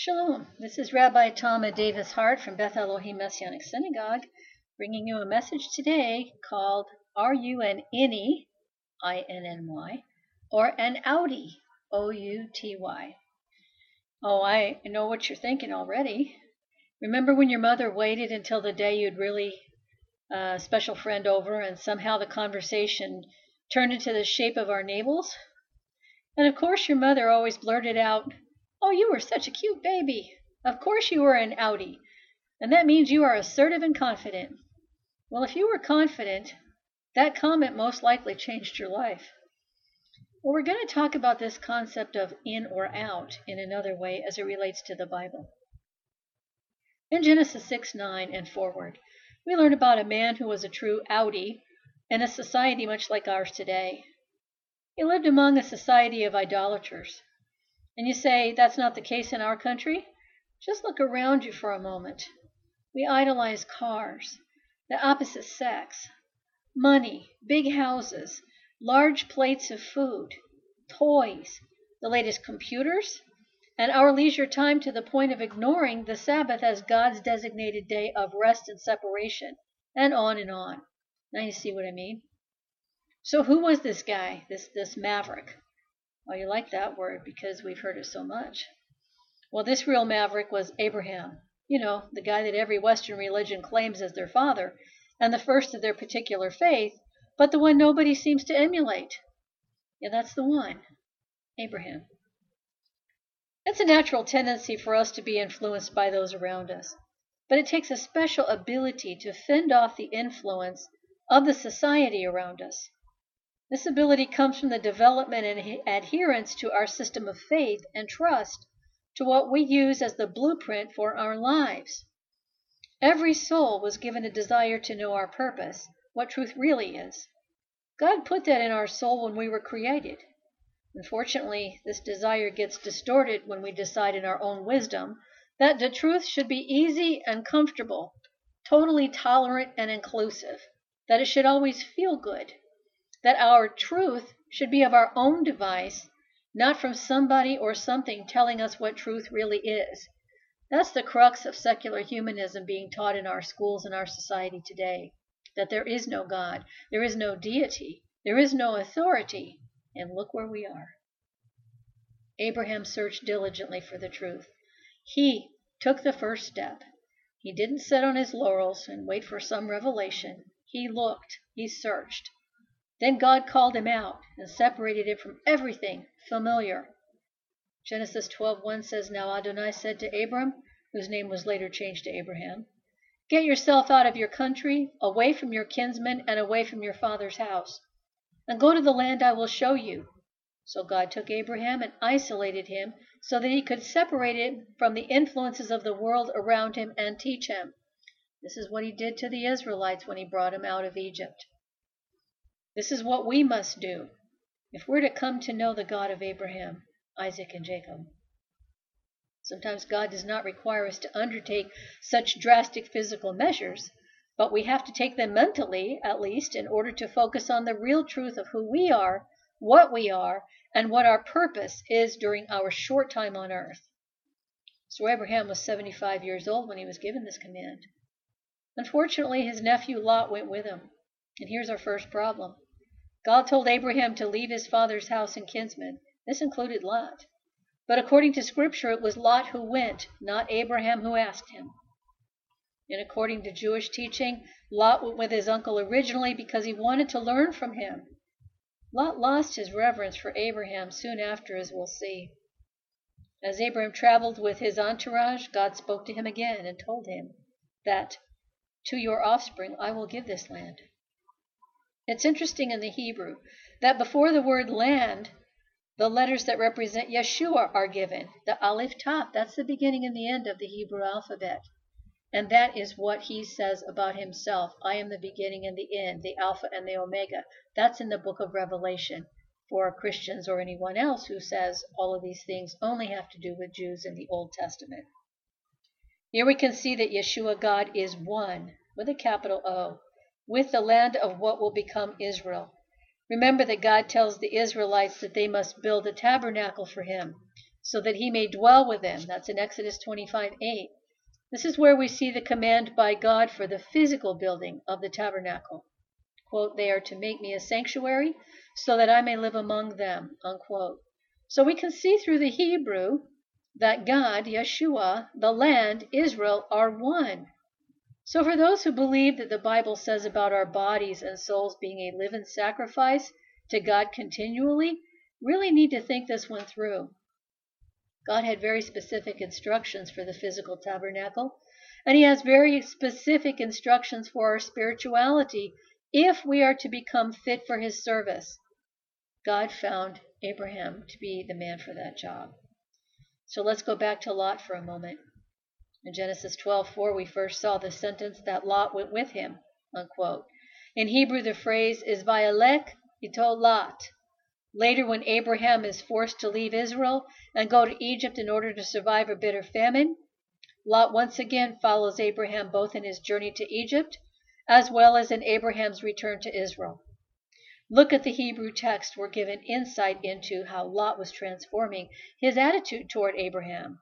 Shalom, this is Rabbi Toma Davis-Hart from Beth Elohim Messianic Synagogue, bringing you a message today called, Are You an Innie, I-N-N-Y, or an Outie, O-U-T-Y? Oh, I know what you're thinking already. Remember when your mother waited until the day you'd really special friend over and somehow the conversation turned into the shape of our navels? And of course your mother always blurted out, Oh, you were such a cute baby. Of course you were an outie. And that means you are assertive and confident. Well, if you were confident, that comment most likely changed your life. Well, we're going to talk about this concept of in or out in another way as it relates to the Bible. In Genesis 6:9 and forward, we learn about a man who was a true outie in a society much like ours today. He lived among a society of idolaters. And you say, that's not the case in our country? Just look around you for a moment. We idolize cars, the opposite sex, money, big houses, large plates of food, toys, the latest computers, and our leisure time to the point of ignoring the Sabbath as God's designated day of rest and separation, and on and on. Now you see what I mean? So who was this guy, this maverick? Well, you like that word because we've heard it so much. Well, this real maverick was Abraham, you know, the guy that every Western religion claims as their father and the first of their particular faith, but the one nobody seems to emulate. Yeah, that's the one, Abraham. It's a natural tendency for us to be influenced by those around us, but it takes a special ability to fend off the influence of the society around us. This ability comes from the development and adherence to our system of faith and trust to what we use as the blueprint for our lives. Every soul was given a desire to know our purpose, what truth really is. God put that in our soul when we were created. Unfortunately, this desire gets distorted when we decide in our own wisdom that the truth should be easy and comfortable, totally tolerant and inclusive, that it should always feel good. That our truth should be of our own device, not from somebody or something telling us what truth really is. That's the crux of secular humanism being taught in our schools and our society today, that there is no God, there is no deity, there is no authority, and look where we are. Abraham searched diligently for the truth. He took the first step. He didn't sit on his laurels and wait for some revelation. He looked, he searched. Then God called him out and separated him from everything familiar. Genesis 12:1 says, Now Adonai said to Abram, whose name was later changed to Abraham, Get yourself out of your country, away from your kinsmen, and away from your father's house, and go to the land I will show you. So God took Abraham and isolated him so that he could separate him from the influences of the world around him and teach him. This is what he did to the Israelites when he brought him out of Egypt. This is what we must do if we're to come to know the God of Abraham, Isaac, and Jacob. Sometimes God does not require us to undertake such drastic physical measures, but we have to take them mentally, at least, in order to focus on the real truth of who we are, and what our purpose is during our short time on earth. So Abraham was 75 years old when he was given this command. Unfortunately, his nephew Lot went with him. And here's our first problem. God told Abraham to leave his father's house and kinsmen. This included Lot. But according to Scripture, it was Lot who went, not Abraham who asked him. And according to Jewish teaching, Lot went with his uncle originally because he wanted to learn from him. Lot lost his reverence for Abraham soon after, as we'll see. As Abraham traveled with his entourage, God spoke to him again and told him that, To your offspring I will give this land. It's interesting in the Hebrew that before the word land, the letters that represent Yeshua are given. The Aleph Tav, that's the beginning and the end of the Hebrew alphabet. And that is what he says about himself. I am the beginning and the end, the Alpha and the Omega. That's in the book of Revelation for Christians or anyone else who says all of these things only have to do with Jews in the Old Testament. Here we can see that Yeshua God is one with a capital O. With the land of what will become Israel. Remember that God tells the Israelites that they must build a tabernacle for him. so that he may dwell with them. That's in Exodus 25:8. This is where we see the command by God for the physical building of the tabernacle. Quote, they are to make me a sanctuary so that I may live among them, unquote. So we can see through the Hebrew that God, Yeshua, the land, Israel are one. So for those who believe that the Bible says about our bodies and souls being a living sacrifice to God continually, really need to think this one through. God had very specific instructions for the physical tabernacle, and he has very specific instructions for our spirituality if we are to become fit for his service. God found Abraham to be the man for that job. So let's go back to Lot for a moment. In Genesis 12:4, we first saw the sentence that Lot went with him, unquote. In Hebrew, the phrase is vayelech ito Lot. Later, when Abraham is forced to leave Israel and go to Egypt in order to survive a bitter famine, Lot once again follows Abraham both in his journey to Egypt as well as in Abraham's return to Israel. Look at the Hebrew text. We're given insight into how Lot was transforming his attitude toward Abraham.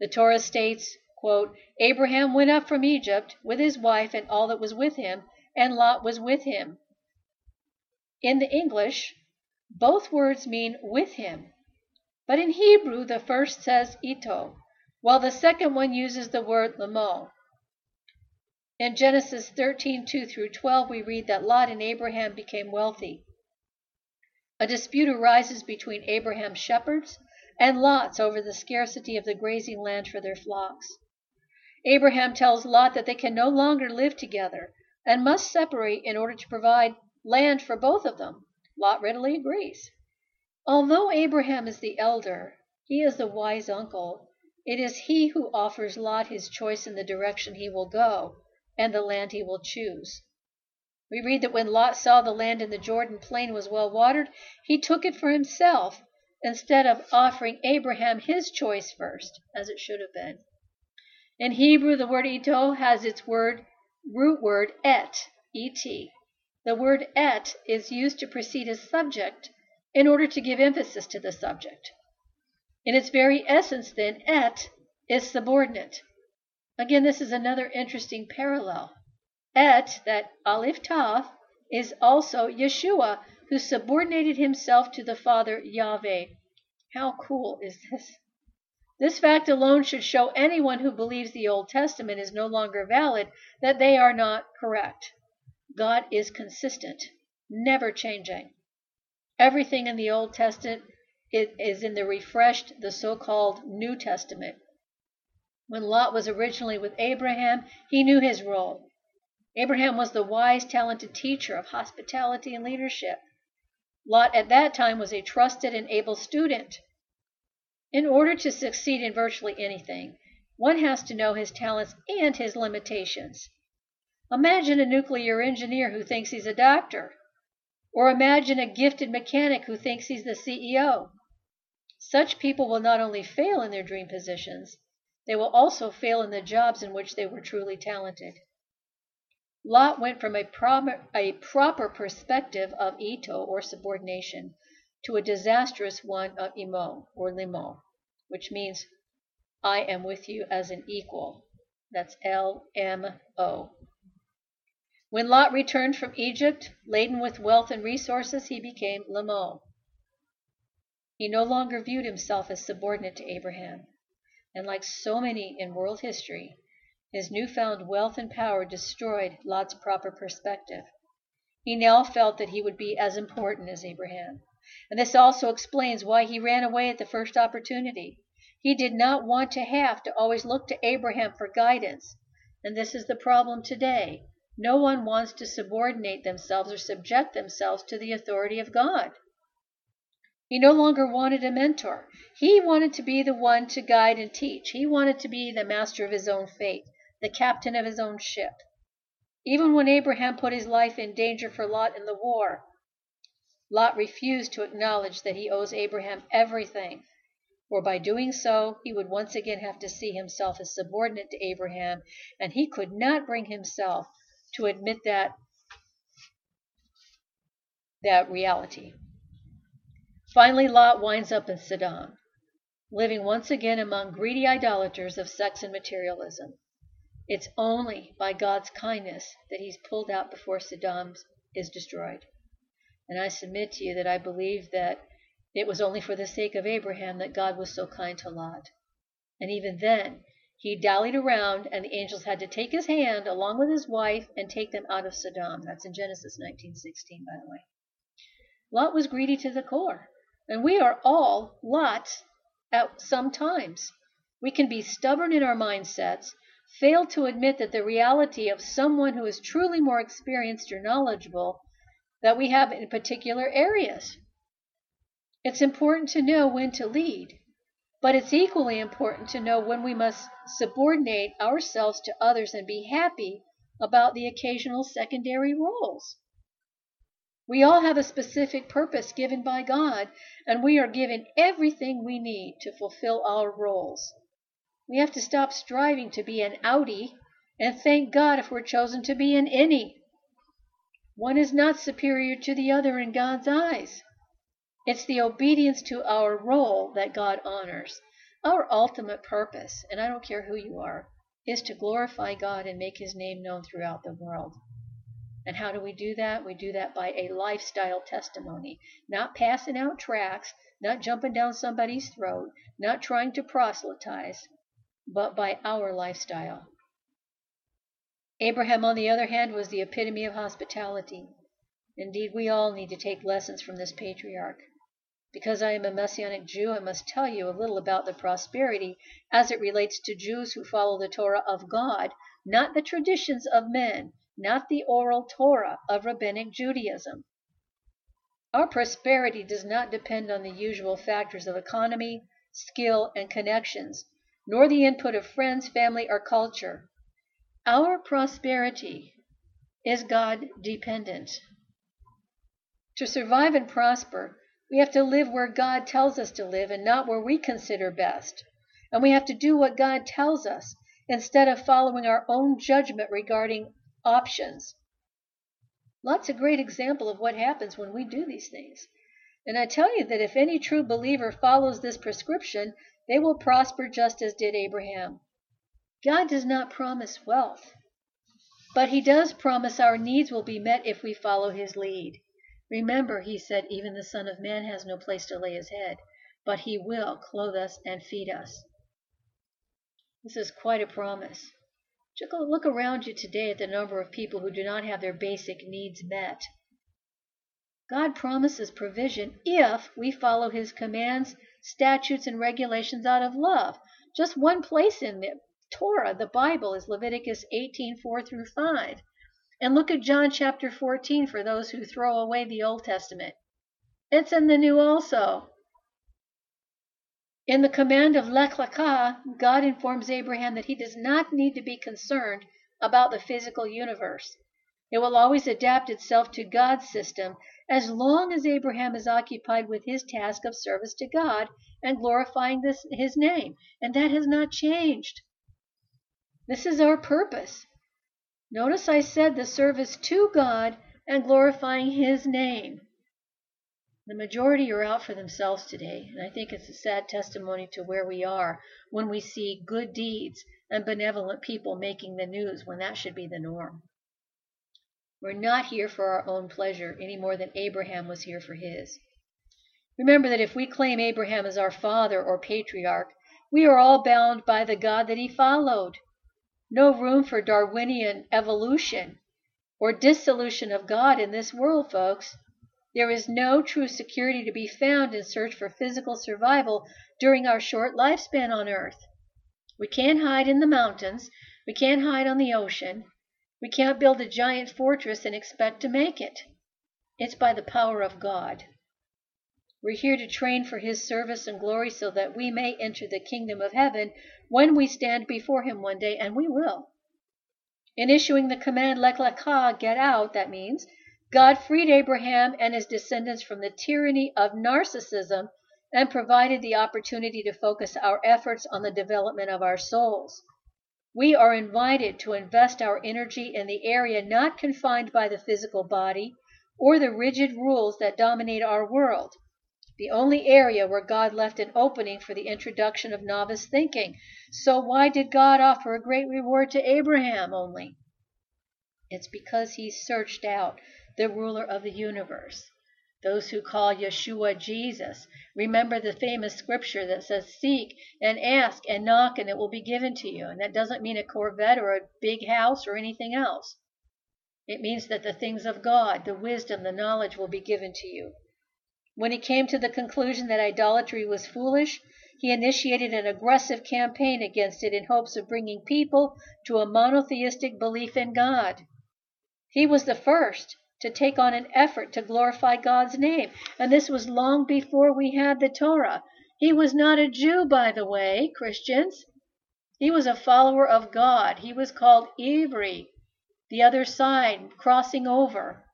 The Torah states, quote, Abraham went up from Egypt with his wife and all that was with him, and Lot was with him. In the English, both words mean with him. But in Hebrew, the first says ito, while the second one uses the word lamo. In Genesis 13:2-12, we read that Lot and Abraham became wealthy. A dispute arises between Abraham's shepherds and Lot's over the scarcity of the grazing land for their flocks. Abraham tells Lot that they can no longer live together and must separate in order to provide land for both of them. Lot readily agrees. Although Abraham is the elder, he is the wise uncle. It is he who offers Lot his choice in the direction he will go and the land he will choose. We read that when Lot saw the land in the Jordan plain was well watered, he took it for himself instead of offering Abraham his choice first, as it should have been. In Hebrew, the word ito has its root word et, et. The word et is used to precede a subject in order to give emphasis to the subject. In its very essence, then, et is subordinate. Again, this is another interesting parallel. Et, that Aleph Tav, is also Yeshua, who subordinated himself to the Father, Yahweh. How cool is this? This fact alone should show anyone who believes the Old Testament is no longer valid that they are not correct. God is consistent, never changing. Everything in the Old Testament is in the refreshed, the so-called New Testament. When Lot was originally with Abraham, he knew his role. Abraham was the wise, talented teacher of hospitality and leadership. Lot at that time was a trusted and able student. In order to succeed in virtually anything, one has to know his talents and his limitations. Imagine a nuclear engineer who thinks he's a doctor, or imagine a gifted mechanic who thinks he's the CEO. Such people will not only fail in their dream positions, they will also fail in the jobs in which they were truly talented. Lot went from a proper perspective of ito, or subordination, to a disastrous one of imo, or limo, which means, I am with you as an equal. That's L-M-O. When Lot returned from Egypt, laden with wealth and resources, he became limo. He no longer viewed himself as subordinate to Abraham. And like so many in world history, his newfound wealth and power destroyed Lot's proper perspective. He now felt that he would be as important as Abraham. And this also explains why he ran away at the first opportunity. He did not want to have to always look to Abraham for guidance. And this is the problem today. No one wants to subordinate themselves or subject themselves to the authority of God. He no longer wanted a mentor. He wanted to be the one to guide and teach. He wanted to be the master of his own fate, the captain of his own ship. Even when Abraham put his life in danger for Lot in the war, Lot refused to acknowledge that he owes Abraham everything, for by doing so, he would once again have to see himself as subordinate to Abraham, and he could not bring himself to admit that reality. Finally, Lot winds up in Sodom. living once again among greedy idolaters of sex and materialism. It's only by God's kindness that he's pulled out before Sodom is destroyed. And I submit to you that I believe that it was only for the sake of Abraham that God was so kind to Lot. And even then, he dallied around, and the angels had to take his hand along with his wife and take them out of Sodom. That's in Genesis 19:16, by the way. Lot was greedy to the core, and we are all Lots at some times. We can be stubborn in our mindsets, fail to admit that the reality of someone who is truly more experienced or knowledgeable that we have in particular areas. It's important to know when to lead, but it's equally important to know when we must subordinate ourselves to others and be happy about the occasional secondary roles. We all have a specific purpose given by God, and we are given everything we need to fulfill our roles. We have to stop striving to be an outie and thank God if we're chosen to be an innie. One is not superior to the other in God's eyes. It's the obedience to our role that God honors. Our ultimate purpose, and I don't care who you are, is to glorify God and make his name known throughout the world. And how do we do that? We do that by a lifestyle testimony, not passing out tracts, not jumping down somebody's throat, not trying to proselytize, but by our lifestyle. Abraham, on the other hand, was the epitome of hospitality. Indeed, we all need to take lessons from this patriarch. Because I am a Messianic Jew, I must tell you a little about the prosperity as it relates to Jews who follow the Torah of God, not the traditions of men, not the oral Torah of Rabbinic Judaism. Our prosperity does not depend on the usual factors of economy, skill, and connections, nor the input of friends, family, or culture. Our prosperity is God-dependent. To survive and prosper, we have to live where God tells us to live and not where we consider best. And we have to do what God tells us instead of following our own judgment regarding options. Lot's a great example of what happens when we do these things. And I tell you that if any true believer follows this prescription, they will prosper just as did Abraham. God does not promise wealth, but he does promise our needs will be met if we follow his lead. Remember, he said, even the Son of Man has no place to lay his head, but he will clothe us and feed us. This is quite a promise. Just look around you today at the number of people who do not have their basic needs met. God promises provision if we follow his commands, statutes, and regulations out of love. Just one place in the Torah, the Bible, is Leviticus 18:4-5. And look at John chapter 14 for those who throw away the Old Testament. It's in the New also. In the command of Lech Lecha, God informs Abraham that he does not need to be concerned about the physical universe. It will always adapt itself to God's system as long as Abraham is occupied with his task of service to God and glorifying his name. And that has not changed. This is our purpose. Notice I said the service to God and glorifying his name. The majority are out for themselves today, and I think it's a sad testimony to where we are when we see good deeds and benevolent people making the news when that should be the norm. We're not here for our own pleasure any more than Abraham was here for his. Remember that if we claim Abraham as our father or patriarch, we are all bound by the God that he followed. No room for Darwinian evolution or dissolution of God in this world, folks. There is no true security to be found in search for physical survival during our short lifespan on earth. We can't hide in the mountains. We can't hide on the ocean. We can't build a giant fortress and expect to make it. It's by the power of God. We're here to train for his service and glory so that we may enter the kingdom of heaven when we stand before him one day, and we will. In issuing the command, Lech Lecha, get out, that means, God freed Abraham and his descendants from the tyranny of narcissism and provided the opportunity to focus our efforts on the development of our souls. We are invited to invest our energy in the area not confined by the physical body or the rigid rules that dominate our world. the only area where God left an opening for the introduction of novice thinking. So why did God offer a great reward to Abraham only? It's because he searched out the ruler of the universe, those who call Yeshua Jesus. Remember the famous scripture that says, seek and ask and knock and it will be given to you. And that doesn't mean a Corvette or a big house or anything else. It means that the things of God, the wisdom, the knowledge will be given to you. When he came to the conclusion that idolatry was foolish, he initiated an aggressive campaign against it in hopes of bringing people to a monotheistic belief in God. He was the first to take on an effort to glorify God's name, and this was long before we had the Torah. He was not a Jew, by the way, Christians. He was a follower of God. He was called Ivri, the other side, crossing over.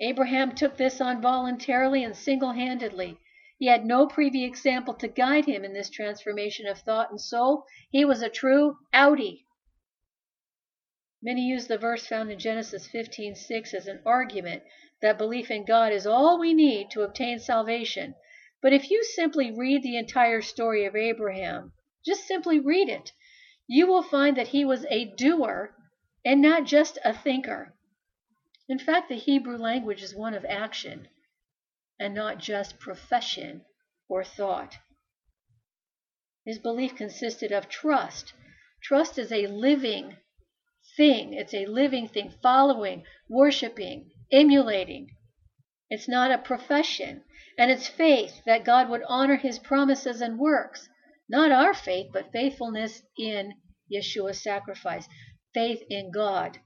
Abraham took this on voluntarily and single-handedly. He had no previous example to guide him in this transformation of thought and soul. He was a true outie. Many use the verse found in Genesis 15:6 as an argument that belief in God is all we need to obtain salvation. But if you simply read the entire story of Abraham, just simply read it, you will find that he was a doer and not just a thinker. In fact, the Hebrew language is one of action and not just profession or thought. His belief consisted of trust. Trust is a living thing. It's a living thing, following, worshiping, emulating. It's not a profession. And it's faith that God would honor his promises and works. Not our faith, but faithfulness in Yeshua's sacrifice. Faith in God.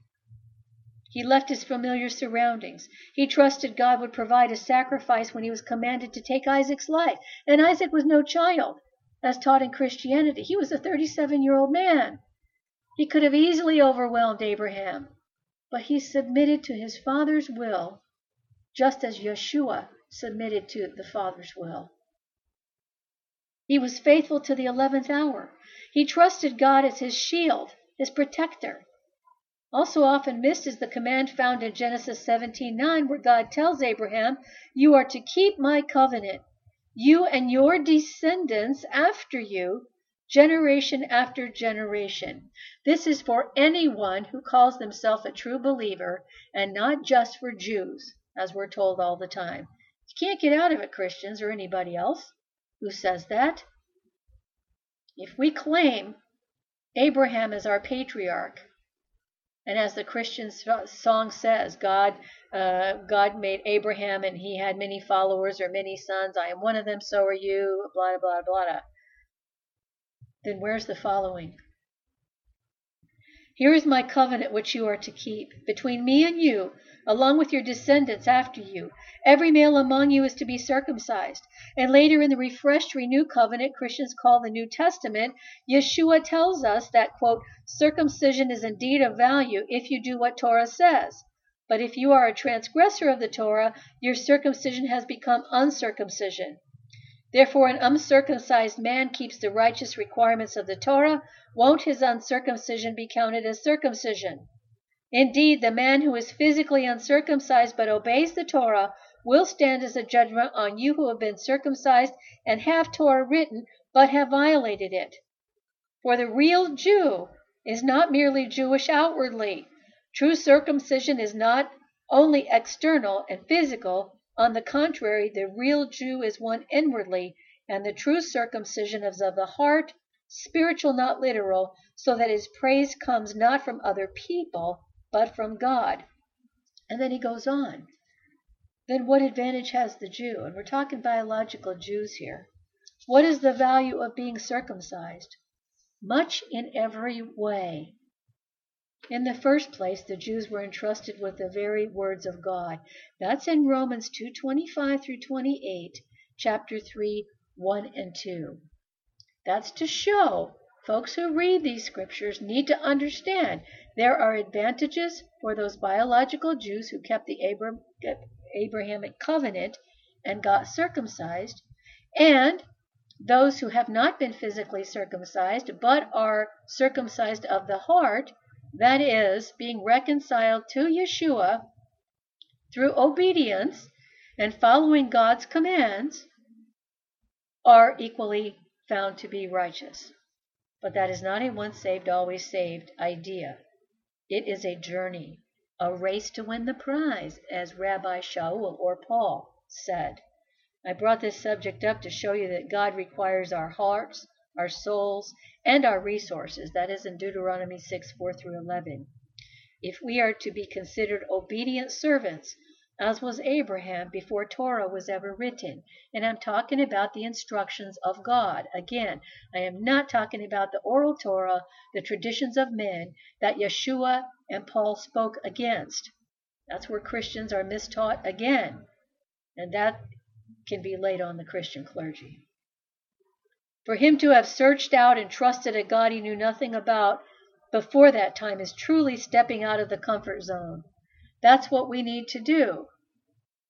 He left his familiar surroundings. He trusted God would provide a sacrifice when he was commanded to take Isaac's life. And Isaac was no child, as taught in Christianity. He was a 37-year-old man. He could have easily overwhelmed Abraham, but he submitted to his father's will, just as Yeshua submitted to the father's will. He was faithful to the 11th hour. He trusted God as his shield, his protector. Also often missed is the command found in Genesis 17:9, where God tells Abraham, you are to keep my covenant, you and your descendants after you, generation after generation. This is for anyone who calls themselves a true believer and not just for Jews, as we're told all the time. You can't get out of it, Christians or anybody else who says that. If we claim Abraham as our patriarch, and as the Christian song says, God made Abraham and he had many followers or many sons. I am one of them, so are you, blah, blah, blah, blah. Then where's the following? Here is my covenant which you are to keep, between me and you, along with your descendants after you. Every male among you is to be circumcised. And later in the refreshed, renewed covenant Christians call the New Testament, Yeshua tells us that, quote, circumcision is indeed of value if you do what Torah says. But if you are a transgressor of the Torah, your circumcision has become uncircumcision. Therefore, an uncircumcised man keeps the righteous requirements of the Torah. Won't his uncircumcision be counted as circumcision? Indeed, the man who is physically uncircumcised but obeys the Torah will stand as a judgment on you who have been circumcised and have Torah written but have violated it. For the real Jew is not merely Jewish outwardly. True circumcision is not only external and physical. On the contrary, the real Jew is one inwardly, and the true circumcision is of the heart, spiritual, not literal, so that his praise comes not from other people, but from God. And then he goes on. Then what advantage has the Jew? And we're talking biological Jews here. What is the value of being circumcised? Much in every way. In the first place, the Jews were entrusted with the very words of God. That's in Romans 2:25 through 28, chapter 3, 1 and 2. That's to show folks who read these scriptures need to understand there are advantages for those biological Jews who kept the Abrahamic covenant and got circumcised, and those who have not been physically circumcised but are circumcised of the heart, that is, being reconciled to Yeshua through obedience, and following God's commands are equally found to be righteous. But that is not a once saved, always saved idea. It is a journey, a race to win the prize, as Rabbi Shaul or Paul said. I brought this subject up to show you that God requires our hearts, our souls, and our resources. That is in Deuteronomy 6:4-11. If we are to be considered obedient servants, as was Abraham before Torah was ever written. And I'm talking about the instructions of God. Again, I am not talking about the oral Torah, the traditions of men that Yeshua and Paul spoke against. That's where Christians are mistaught again. And that can be laid on the Christian clergy. For him to have searched out and trusted a God he knew nothing about before that time is truly stepping out of the comfort zone. That's what we need to do.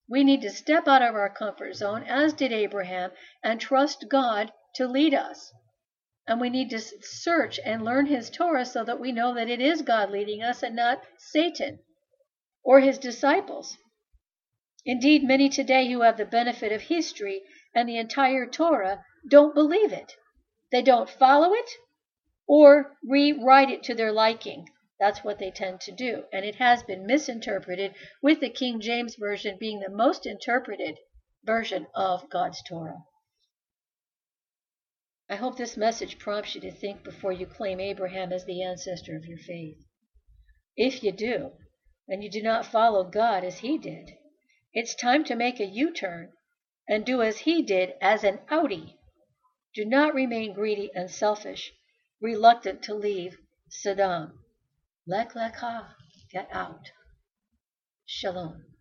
We need to step out of our comfort zone, as did Abraham, and trust God to lead us. And we need to search and learn his Torah so that we know that it is God leading us and not Satan or his disciples. Indeed, many today who have the benefit of history and the entire Torah don't believe it. They don't follow it or rewrite it to their liking. That's what they tend to do, and it has been misinterpreted, with the King James Version being the most interpreted version of God's Torah. I hope this message prompts you to think before you claim Abraham as the ancestor of your faith. If you do, and you do not follow God as he did, it's time to make a U-turn and do as he did as an outie. Do not remain greedy and selfish, reluctant to leave Sodom. Lech lecha, get out. Shalom.